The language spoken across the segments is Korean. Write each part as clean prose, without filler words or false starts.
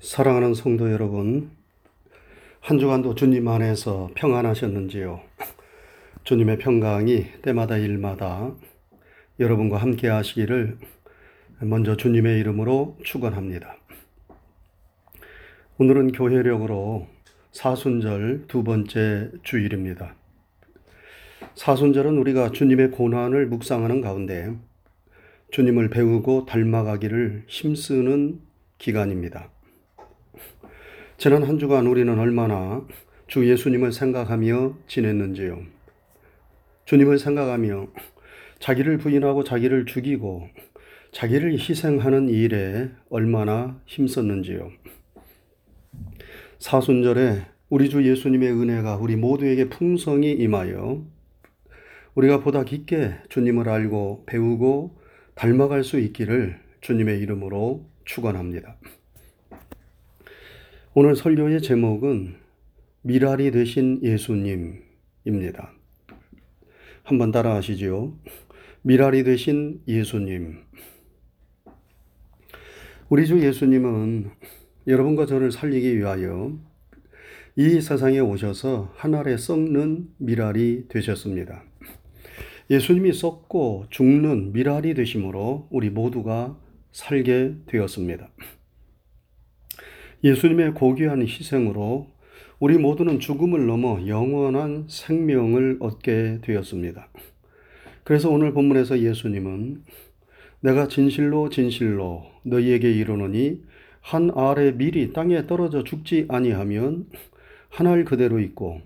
사랑하는 성도 여러분, 한 주간도 주님 안에서 평안하셨는지요? 주님의 평강이 때마다 일마다 여러분과 함께 하시기를 먼저 주님의 이름으로 축원합니다. 오늘은 교회력으로 사순절 두 번째 주일입니다. 사순절은 우리가 주님의 고난을 묵상하는 가운데 주님을 배우고 닮아가기를 힘쓰는 기간입니다. 지난 한 주간 우리는 얼마나 주 예수님을 생각하며 지냈는지요. 주님을 생각하며 자기를 부인하고 자기를 죽이고 자기를 희생하는 일에 얼마나 힘썼는지요. 사순절에 우리 주 예수님의 은혜가 우리 모두에게 풍성히 임하여 우리가 보다 깊게 주님을 알고 배우고 닮아갈 수 있기를 주님의 이름으로 축원합니다. 오늘 설교의 제목은 미랄이 되신 예수님입니다. 한번 따라 하시지요. 미랄이 되신 예수님. 우리 주 예수님은 여러분과 저를 살리기 위하여 이 세상에 오셔서 한 알에 썩는 미랄이 되셨습니다. 예수님이 썩고 죽는 미랄이 되심으로 우리 모두가 살게 되었습니다. 예수님의 고귀한 희생으로 우리 모두는 죽음을 넘어 영원한 생명을 얻게 되었습니다. 그래서 오늘 본문에서 예수님은 내가 진실로 진실로 너희에게 이르노니 한 알의 밀이 땅에 떨어져 죽지 아니하면 한 알 그대로 있고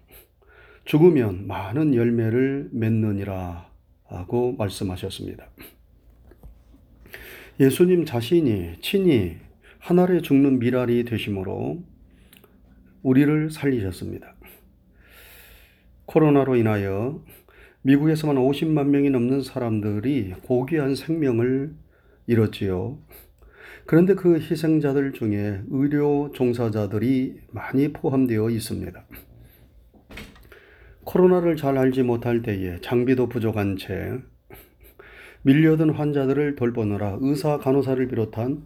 죽으면 많은 열매를 맺느니라 하고 말씀하셨습니다. 예수님 자신이 친히 한 알에 죽는 미랄이 되심으로 우리를 살리셨습니다. 코로나로 인하여 미국에서만 50만 명이 넘는 사람들이 고귀한 생명을 잃었지요. 그런데 그 희생자들 중에 의료 종사자들이 많이 포함되어 있습니다. 코로나를 잘 알지 못할 때에 장비도 부족한 채 밀려든 환자들을 돌보느라 의사, 간호사를 비롯한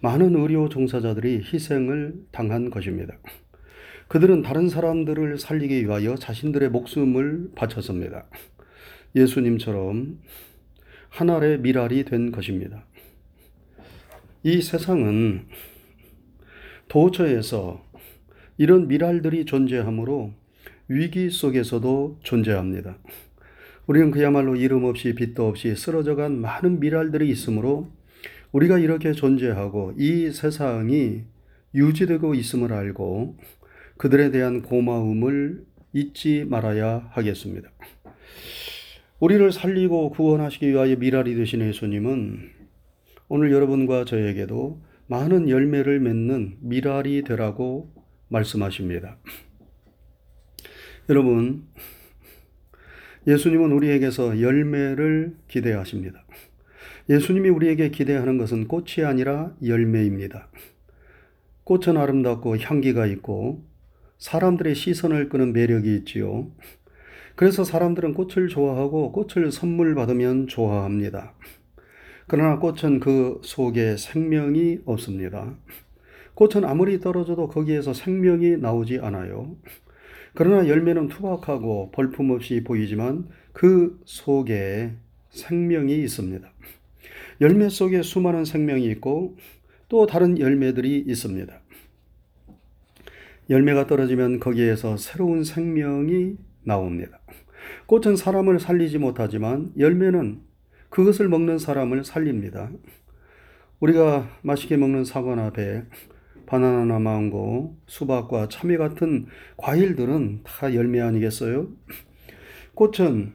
많은 의료 종사자들이 희생을 당한 것입니다. 그들은 다른 사람들을 살리기 위하여 자신들의 목숨을 바쳤습니다. 예수님처럼 한 알의 미랄이 된 것입니다. 이 세상은 도처에서 이런 미랄들이 존재하므로 위기 속에서도 존재합니다. 우리는 그야말로 이름 없이 빛도 없이 쓰러져간 많은 미랄들이 있으므로 우리가 이렇게 존재하고 이 세상이 유지되고 있음을 알고 그들에 대한 고마움을 잊지 말아야 하겠습니다. 우리를 살리고 구원하시기 위하여 미랄이 되신 예수님은 오늘 여러분과 저에게도 많은 열매를 맺는 미랄이 되라고 말씀하십니다. 여러분, 예수님은 우리에게서 열매를 기대하십니다. 예수님이 우리에게 기대하는 것은 꽃이 아니라 열매입니다. 꽃은 아름답고 향기가 있고 사람들의 시선을 끄는 매력이 있지요. 그래서 사람들은 꽃을 좋아하고 꽃을 선물 받으면 좋아합니다. 그러나 꽃은 그 속에 생명이 없습니다. 꽃은 아무리 떨어져도 거기에서 생명이 나오지 않아요. 그러나 열매는 투박하고 볼품없이 보이지만 그 속에 생명이 있습니다. 열매 속에 수많은 생명이 있고 또 다른 열매들이 있습니다. 열매가 떨어지면 거기에서 새로운 생명이 나옵니다. 꽃은 사람을 살리지 못하지만 열매는 그것을 먹는 사람을 살립니다. 우리가 맛있게 먹는 사과나 배, 바나나나 망고, 수박과 참외 같은 과일들은 다 열매 아니겠어요? 꽃은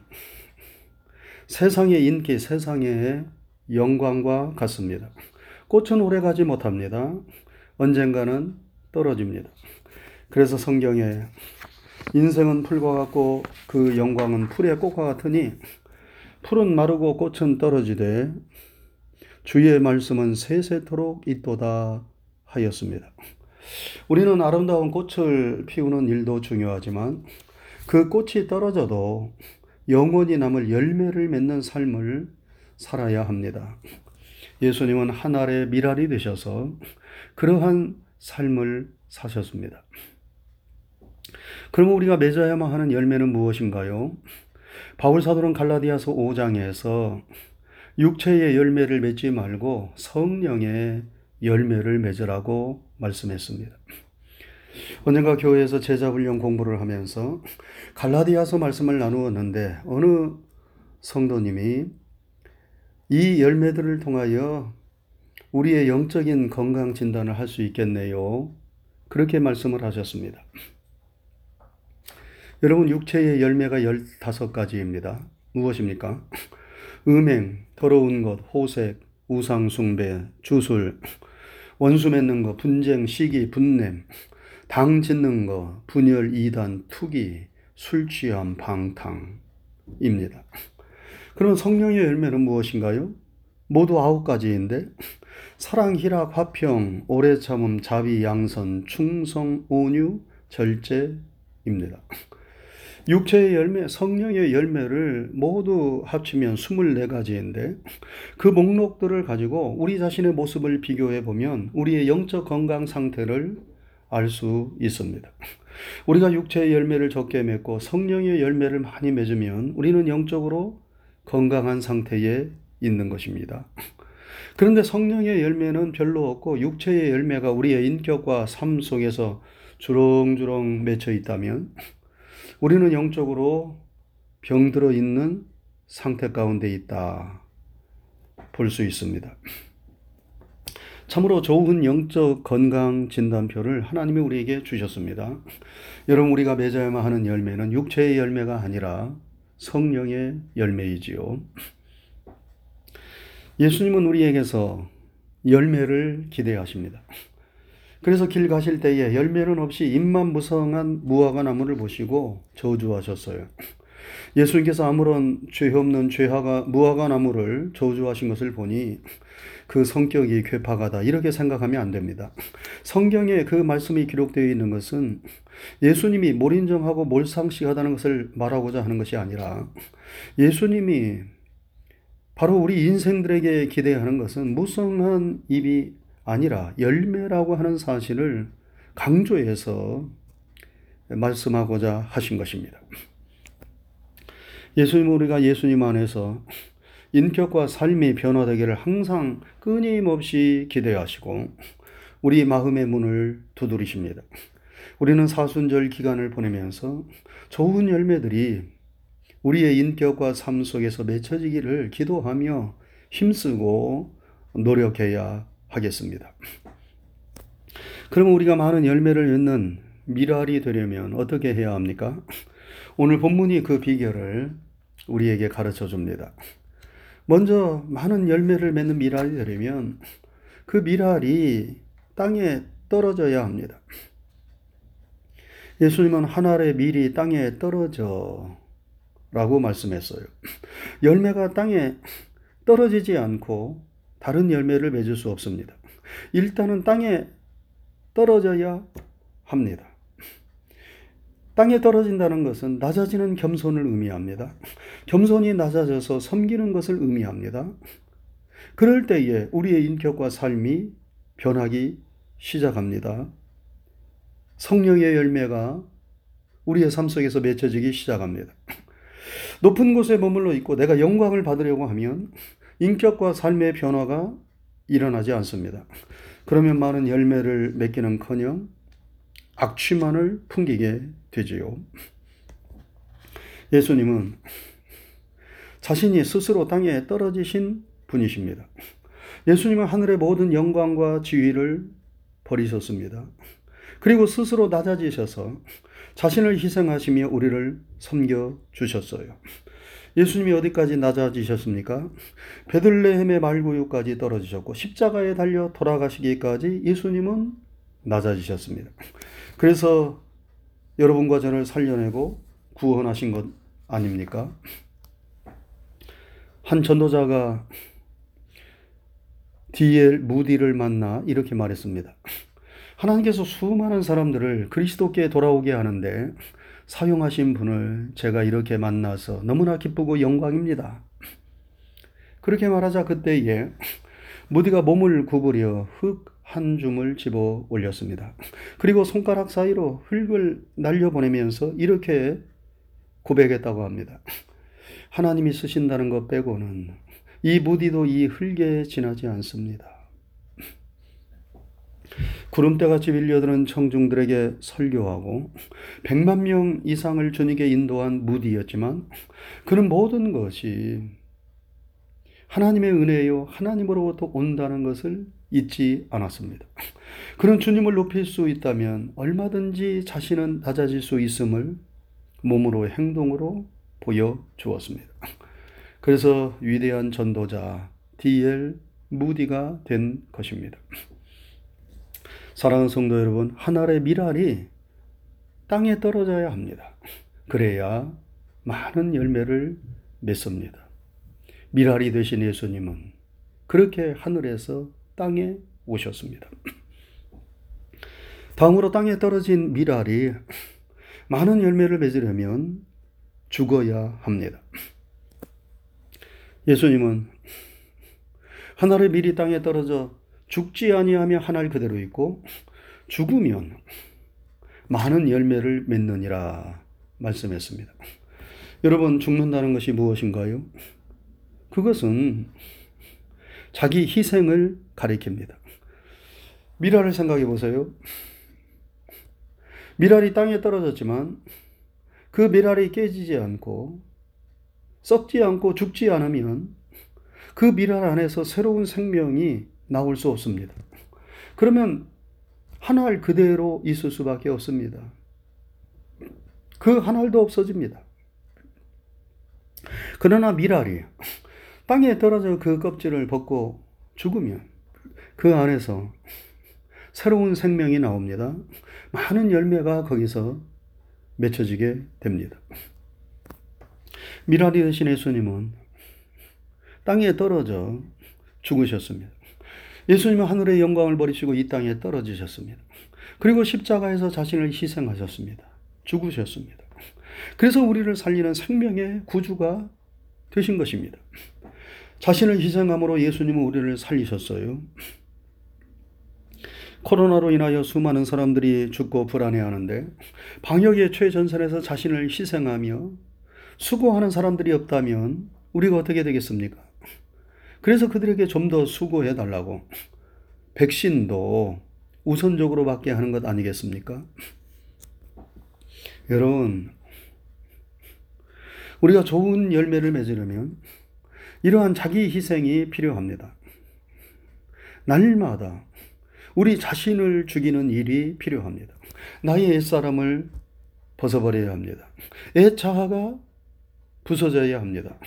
세상의 인기, 세상의 영광과 같습니다. 꽃은 오래가지 못합니다. 언젠가는 떨어집니다. 그래서 성경에 인생은 풀과 같고 그 영광은 풀의 꽃과 같으니 풀은 마르고 꽃은 떨어지되 주의 말씀은 세세토록 있도다 하였습니다. 우리는 아름다운 꽃을 피우는 일도 중요하지만 그 꽃이 떨어져도 영원히 남을 열매를 맺는 삶을 살아야 합니다. 예수님은 한 알의 미랄이 되셔서 그러한 삶을 사셨습니다. 그러면 우리가 맺어야만 하는 열매는 무엇인가요? 바울사도는 갈라디아서 5장에서 육체의 열매를 맺지 말고 성령의 열매를 맺으라고 말씀했습니다. 언젠가 교회에서 제자훈련 공부를 하면서 갈라디아서 말씀을 나누었는데 어느 성도님이 이 열매들을 통하여 우리의 영적인 건강 진단을 할 수 있겠네요. 그렇게 말씀을 하셨습니다. 여러분, 육체의 열매가 15가지입니다. 무엇입니까? 음행, 더러운 것, 호색, 우상 숭배, 주술, 원수 맺는 것, 분쟁, 시기, 분냄, 당 짓는 것, 분열, 이단, 투기, 술 취함, 방탕입니다. 그럼 성령의 열매는 무엇인가요? 모두 9가지인데 사랑, 희락, 화평, 오래 참음, 자비, 양선, 충성, 온유, 절제입니다. 육체의 열매, 성령의 열매를 모두 합치면 24가지인데 그 목록들을 가지고 우리 자신의 모습을 비교해 보면 우리의 영적 건강 상태를 알 수 있습니다. 우리가 육체의 열매를 적게 맺고 성령의 열매를 많이 맺으면 우리는 영적으로 건강한 상태에 있는 것입니다. 그런데 성령의 열매는 별로 없고 육체의 열매가 우리의 인격과 삶 속에서 주렁주렁 맺혀 있다면 우리는 영적으로 병들어 있는 상태 가운데 있다 볼 수 있습니다. 참으로 좋은 영적 건강 진단표를 하나님이 우리에게 주셨습니다. 여러분, 우리가 맺어야만 하는 열매는 육체의 열매가 아니라 성령의 열매이지요. 예수님은 우리에게서 열매를 기대하십니다. 그래서 길 가실 때에 열매는 없이 잎만 무성한 무화과 나무를 보시고 저주하셨어요. 예수님께서 아무런 죄 없는 무화과 나무를 저주하신 것을 보니 그 성격이 괴팍하다, 이렇게 생각하면 안 됩니다. 성경에 그 말씀이 기록되어 있는 것은 예수님이 몰인정하고 몰상식하다는 것을 말하고자 하는 것이 아니라 예수님이 바로 우리 인생들에게 기대하는 것은 무성한 잎이 아니라 열매라고 하는 사실을 강조해서 말씀하고자 하신 것입니다. 예수님은 우리가 예수님 안에서 인격과 삶이 변화되기를 항상 끊임없이 기대하시고 우리 마음의 문을 두드리십니다. 우리는 사순절 기간을 보내면서 좋은 열매들이 우리의 인격과 삶 속에서 맺혀지기를 기도하며 힘쓰고 노력해야 하겠습니다. 그러면 우리가 많은 열매를 맺는 밀알이 되려면 어떻게 해야 합니까? 오늘 본문이 그 비결을 우리에게 가르쳐 줍니다. 먼저 많은 열매를 맺는 밀알이 되려면 그 밀알이 땅에 떨어져야 합니다. 예수님은 한 알의 밀이 땅에 떨어져 라고 말씀했어요. 열매가 땅에 떨어지지 않고 다른 열매를 맺을 수 없습니다. 일단은 땅에 떨어져야 합니다. 땅에 떨어진다는 것은 낮아지는 겸손을 의미합니다. 겸손이 낮아져서 섬기는 것을 의미합니다. 그럴 때에 우리의 인격과 삶이 변하기 시작합니다. 성령의 열매가 우리의 삶 속에서 맺혀지기 시작합니다. 높은 곳에 머물러 있고 내가 영광을 받으려고 하면 인격과 삶의 변화가 일어나지 않습니다. 그러면 많은 열매를 맺기는커녕 악취만을 풍기게 되지요. 예수님은 자신이 스스로 땅에 떨어지신 분이십니다. 예수님은 하늘의 모든 영광과 지위를 버리셨습니다. 그리고 스스로 낮아지셔서 자신을 희생하시며 우리를 섬겨 주셨어요. 예수님이 어디까지 낮아지셨습니까? 베들레헴의 말구유까지 떨어지셨고 십자가에 달려 돌아가시기까지 예수님은 낮아지셨습니다. 그래서 여러분과 저를 살려내고 구원하신 것 아닙니까? 한 전도자가 D.L. 무디를 만나 이렇게 말했습니다. 하나님께서 수많은 사람들을 그리스도께 돌아오게 하는데 사용하신 분을 제가 이렇게 만나서 너무나 기쁘고 영광입니다. 그렇게 말하자 그때에 무디가 몸을 구부려 흙 한 줌을 집어 올렸습니다. 그리고 손가락 사이로 흙을 날려보내면서 이렇게 고백했다고 합니다. 하나님이 쓰신다는 것 빼고는 이 무디도 이 흙에 지나지 않습니다. 구름대같이 밀려드는 청중들에게 설교하고 100만 명 이상을 주님께 인도한 무디였지만 그는 모든 것이 하나님의 은혜요 하나님으로부터 온다는 것을 잊지 않았습니다. 그는 주님을 높일 수 있다면 얼마든지 자신은 낮아질 수 있음을 몸으로 행동으로 보여주었습니다. 그래서 위대한 전도자 D.L. 무디가 된 것입니다. 사랑하는 성도 여러분, 하늘의 밀알이 땅에 떨어져야 합니다. 그래야 많은 열매를 맺습니다. 밀알이 되신 예수님은 그렇게 하늘에서 땅에 오셨습니다. 다음으로 땅에 떨어진 밀알이 많은 열매를 맺으려면 죽어야 합니다. 예수님은 하늘의 밀이 땅에 떨어져 죽지 아니하며 한 알 그대로 있고 죽으면 많은 열매를 맺느니라 말씀했습니다. 여러분, 죽는다는 것이 무엇인가요? 그것은 자기 희생을 가리킵니다. 밀알을 생각해 보세요. 밀알이 땅에 떨어졌지만 그 밀알이 깨지지 않고 썩지 않고 죽지 않으면 그 밀알 안에서 새로운 생명이 나올 수 없습니다. 그러면 한 알 그대로 있을 수밖에 없습니다. 그 한 알도 없어집니다. 그러나 밀알이 땅에 떨어져 그 껍질을 벗고 죽으면 그 안에서 새로운 생명이 나옵니다. 많은 열매가 거기서 맺혀지게 됩니다. 밀알이 되신 예수님은 땅에 떨어져 죽으셨습니다. 예수님은 하늘의 영광을 버리시고 이 땅에 떨어지셨습니다. 그리고 십자가에서 자신을 희생하셨습니다. 죽으셨습니다. 그래서 우리를 살리는 생명의 구주가 되신 것입니다. 자신을 희생함으로 예수님은 우리를 살리셨어요. 코로나로 인하여 수많은 사람들이 죽고 불안해하는데 방역의 최전선에서 자신을 희생하며 수고하는 사람들이 없다면 우리가 어떻게 되겠습니까? 그래서 그들에게 좀 더 수고해달라고 백신도 우선적으로 받게 하는 것 아니겠습니까? 여러분, 우리가 좋은 열매를 맺으려면 이러한 자기 희생이 필요합니다. 날마다 우리 자신을 죽이는 일이 필요합니다. 나의 옛사람을 벗어버려야 합니다. 애자아가 부서져야 합니다.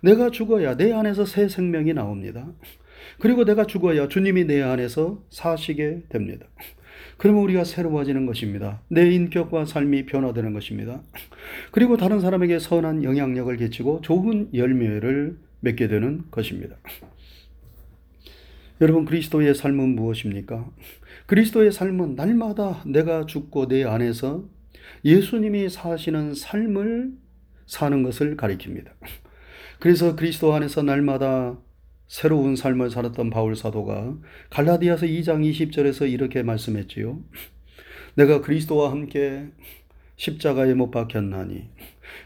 내가 죽어야 내 안에서 새 생명이 나옵니다. 그리고 내가 죽어야 주님이 내 안에서 사시게 됩니다. 그러면 우리가 새로워지는 것입니다. 내 인격과 삶이 변화되는 것입니다. 그리고 다른 사람에게 선한 영향력을 끼치고 좋은 열매를 맺게 되는 것입니다. 여러분, 그리스도의 삶은 무엇입니까? 그리스도의 삶은 날마다 내가 죽고 내 안에서 예수님이 사시는 삶을 사는 것을 가리킵니다. 그래서 그리스도 안에서 날마다 새로운 삶을 살았던 바울 사도가 갈라디아서 2장 20절에서 이렇게 말씀했지요. 내가 그리스도와 함께 십자가에 못 박혔나니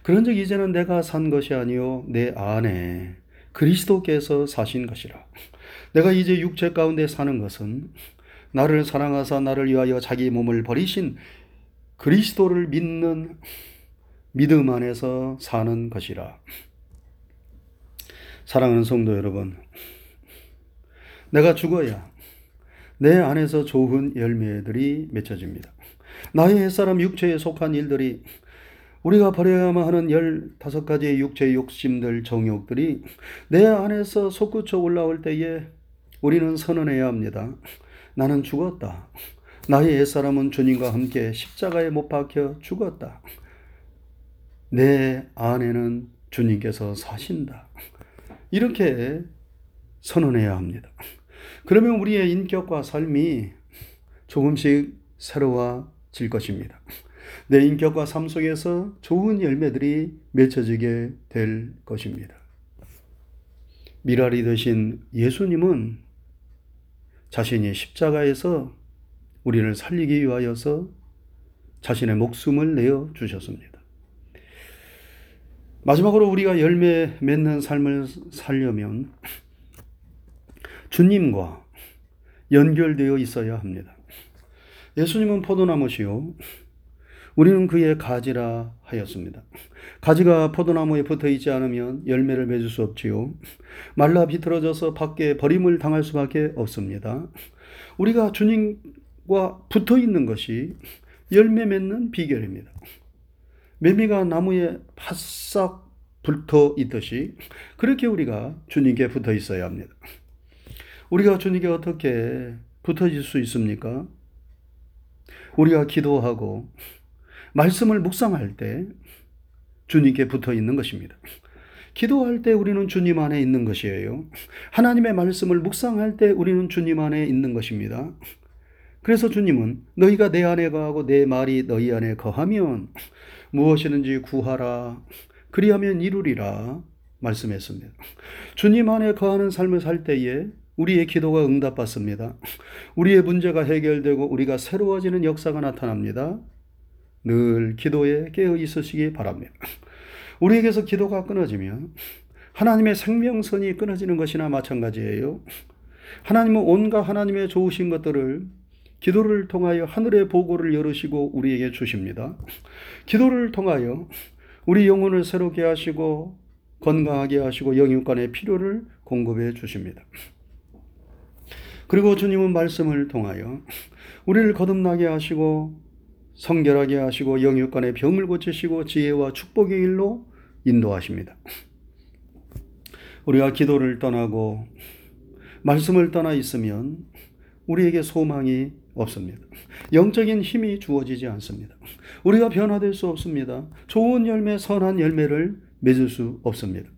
그런즉 이제는 내가 산 것이 아니요 내 안에 그리스도께서 사신 것이라. 내가 이제 육체 가운데 사는 것은 나를 사랑하사 나를 위하여 자기 몸을 버리신 그리스도를 믿는 믿음 안에서 사는 것이라. 사랑하는 성도 여러분, 내가 죽어야 내 안에서 좋은 열매들이 맺혀집니다. 나의 옛사람 육체에 속한 일들이 우리가 버려야만 하는 15가지의 육체의 욕심들, 정욕들이 내 안에서 솟구쳐 올라올 때에 우리는 선언해야 합니다. 나는 죽었다. 나의 옛사람은 주님과 함께 십자가에 못 박혀 죽었다. 내 안에는 주님께서 사신다. 이렇게 선언해야 합니다. 그러면 우리의 인격과 삶이 조금씩 새로워질 것입니다. 내 인격과 삶 속에서 좋은 열매들이 맺혀지게 될 것입니다. 밀알이 되신 예수님은 자신이 십자가에서 우리를 살리기 위하여서 자신의 목숨을 내어 주셨습니다. 마지막으로 우리가 열매 맺는 삶을 살려면 주님과 연결되어 있어야 합니다. 예수님은 포도나무시요 우리는 그의 가지라 하였습니다. 가지가 포도나무에 붙어있지 않으면 열매를 맺을 수 없지요. 말라 비틀어져서 밖에 버림을 당할 수밖에 없습니다. 우리가 주님과 붙어있는 것이 열매 맺는 비결입니다. 매미가 나무에 바싹 붙어있듯이 그렇게 우리가 주님께 붙어있어야 합니다. 우리가 주님께 어떻게 붙어질 수 있습니까? 우리가 기도하고 말씀을 묵상할 때 주님께 붙어 있는 것입니다. 기도할 때 우리는 주님 안에 있는 것이에요. 하나님의 말씀을 묵상할 때 우리는 주님 안에 있는 것입니다. 그래서 주님은 너희가 내 안에 거하고 내 말이 너희 안에 거하면 무엇이든지 구하라 그리하면 이루리라 말씀했습니다. 주님 안에 거하는 삶을 살 때에 우리의 기도가 응답받습니다. 우리의 문제가 해결되고 우리가 새로워지는 역사가 나타납니다. 늘 기도에 깨어 있으시기 바랍니다. 우리에게서 기도가 끊어지면 하나님의 생명선이 끊어지는 것이나 마찬가지예요. 하나님은 온갖 하나님의 좋으신 것들을 기도를 통하여 하늘의 보고를 열으시고 우리에게 주십니다. 기도를 통하여 우리 영혼을 새롭게 하시고 건강하게 하시고 영육간의 필요를 공급해 주십니다. 그리고 주님은 말씀을 통하여 우리를 거듭나게 하시고 성결하게 하시고 영육간의 병을 고치시고 지혜와 축복의 길로 인도하십니다. 우리가 기도를 떠나고 말씀을 떠나 있으면 우리에게 소망이 없습니다. 영적인 힘이 주어지지 않습니다. 우리가 변화될 수 없습니다. 좋은 열매, 선한 열매를 맺을 수 없습니다.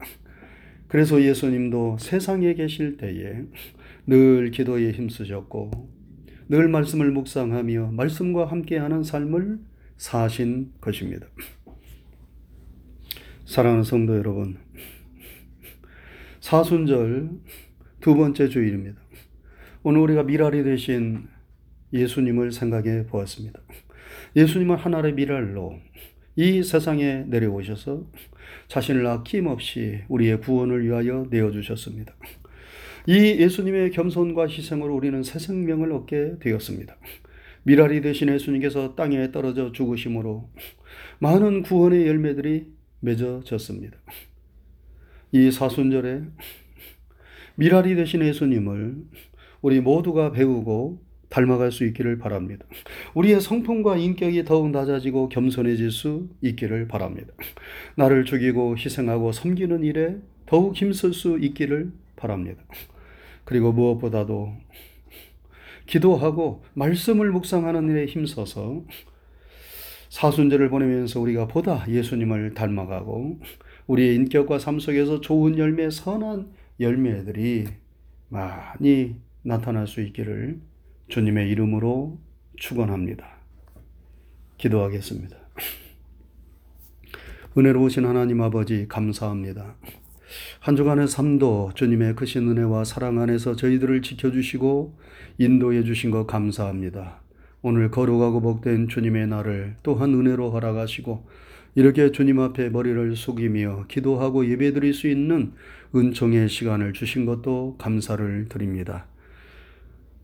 그래서 예수님도 세상에 계실 때에 늘 기도에 힘쓰셨고 늘 말씀을 묵상하며 말씀과 함께하는 삶을 사신 것입니다. 사랑하는 성도 여러분, 사순절 두 번째 주일입니다. 오늘 우리가 미랄이 되신 예수님을 생각해 보았습니다. 예수님은 하늘의 미랄로 이 세상에 내려오셔서 자신을 아낌없이 우리의 구원을 위하여 내어주셨습니다. 이 예수님의 겸손과 희생으로 우리는 새 생명을 얻게 되었습니다. 미랄이 되신 예수님께서 땅에 떨어져 죽으심으로 많은 구원의 열매들이 맺어졌습니다. 이 사순절에 미랄이 되신 예수님을 우리 모두가 배우고 닮아갈 수 있기를 바랍니다. 우리의 성품과 인격이 더욱 낮아지고 겸손해질 수 있기를 바랍니다. 나를 죽이고 희생하고 섬기는 일에 더욱 힘쓸 수 있기를 바랍니다. 그리고 무엇보다도 기도하고 말씀을 묵상하는 일에 힘써서 사순절을 보내면서 우리가 보다 예수님을 닮아가고 우리의 인격과 삶 속에서 좋은 열매, 선한 열매들이 많이 나타날 수 있기를 주님의 이름으로 축원합니다. 기도하겠습니다. 은혜로우신 하나님 아버지 감사합니다. 한 주간의 삶도 주님의 크신 은혜와 사랑 안에서 저희들을 지켜주시고 인도해 주신 것 감사합니다. 오늘 거룩하고 복된 주님의 날을 또한 은혜로 허락하시고 이렇게 주님 앞에 머리를 숙이며 기도하고 예배드릴 수 있는 은총의 시간을 주신 것도 감사를 드립니다.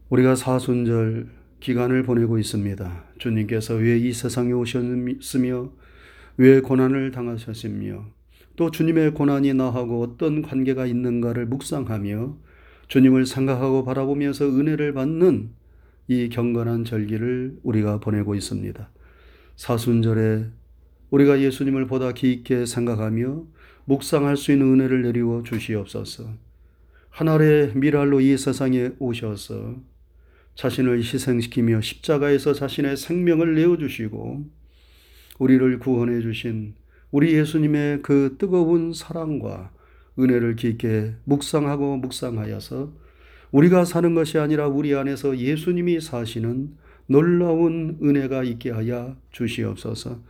우리가 사순절 기간을 보내고 있습니다. 주님께서 왜 이 세상에 오셨으며 왜 고난을 당하셨으며 또 주님의 고난이 나하고 어떤 관계가 있는가를 묵상하며 주님을 생각하고 바라보면서 은혜를 받는 이 경건한 절기를 우리가 보내고 있습니다. 사순절에 우리가 예수님을 보다 깊게 생각하며 묵상할 수 있는 은혜를 내리워 주시옵소서. 하늘의 미랄로 이 세상에 오셔서 자신을 희생시키며 십자가에서 자신의 생명을 내어주시고 우리를 구원해 주신 우리 예수님의 그 뜨거운 사랑과 은혜를 깊게 묵상하고 묵상하여서 우리가 사는 것이 아니라 우리 안에서 예수님이 사시는 놀라운 은혜가 있게 하여 주시옵소서.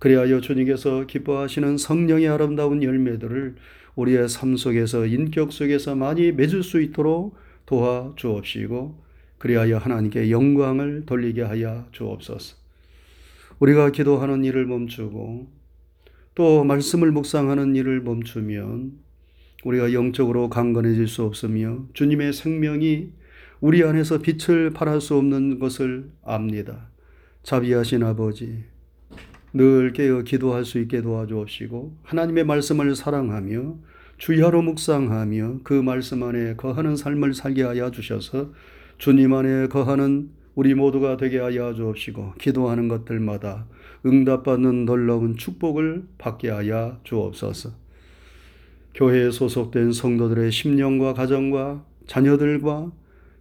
그리하여 주님께서 기뻐하시는 성령의 아름다운 열매들을 우리의 삶 속에서 인격 속에서 많이 맺을 수 있도록 도와주옵시고 그리하여 하나님께 영광을 돌리게 하여 주옵소서. 우리가 기도하는 일을 멈추고 또 말씀을 묵상하는 일을 멈추면 우리가 영적으로 강건해질 수 없으며 주님의 생명이 우리 안에서 빛을 발할 수 없는 것을 압니다. 자비하신 아버지, 늘 깨어 기도할 수 있게 도와주옵시고 하나님의 말씀을 사랑하며 주야로 묵상하며 그 말씀 안에 거하는 삶을 살게 하여 주셔서 주님 안에 거하는 우리 모두가 되게 하여 주옵시고 기도하는 것들마다 응답받는 놀라운 축복을 받게 하여 주옵소서. 교회에 소속된 성도들의 심령과 가정과 자녀들과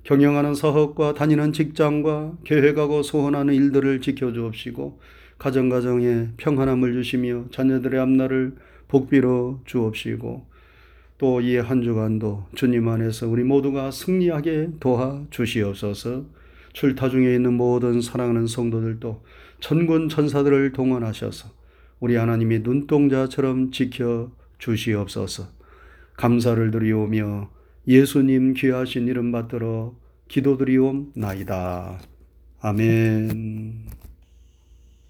경영하는 사업과 다니는 직장과 계획하고 소원하는 일들을 지켜주옵시고 가정가정에 평안함을 주시며 자녀들의 앞날을 복비로 주옵시고 또 이 한 주간도 주님 안에서 우리 모두가 승리하게 도와주시옵소서. 출타 중에 있는 모든 사랑하는 성도들도 천군 천사들을 동원하셔서 우리 하나님이 눈동자처럼 지켜주시옵소서. 감사를 드리오며 예수님 귀하신 이름 받들어 기도드리옵나이다. 아멘.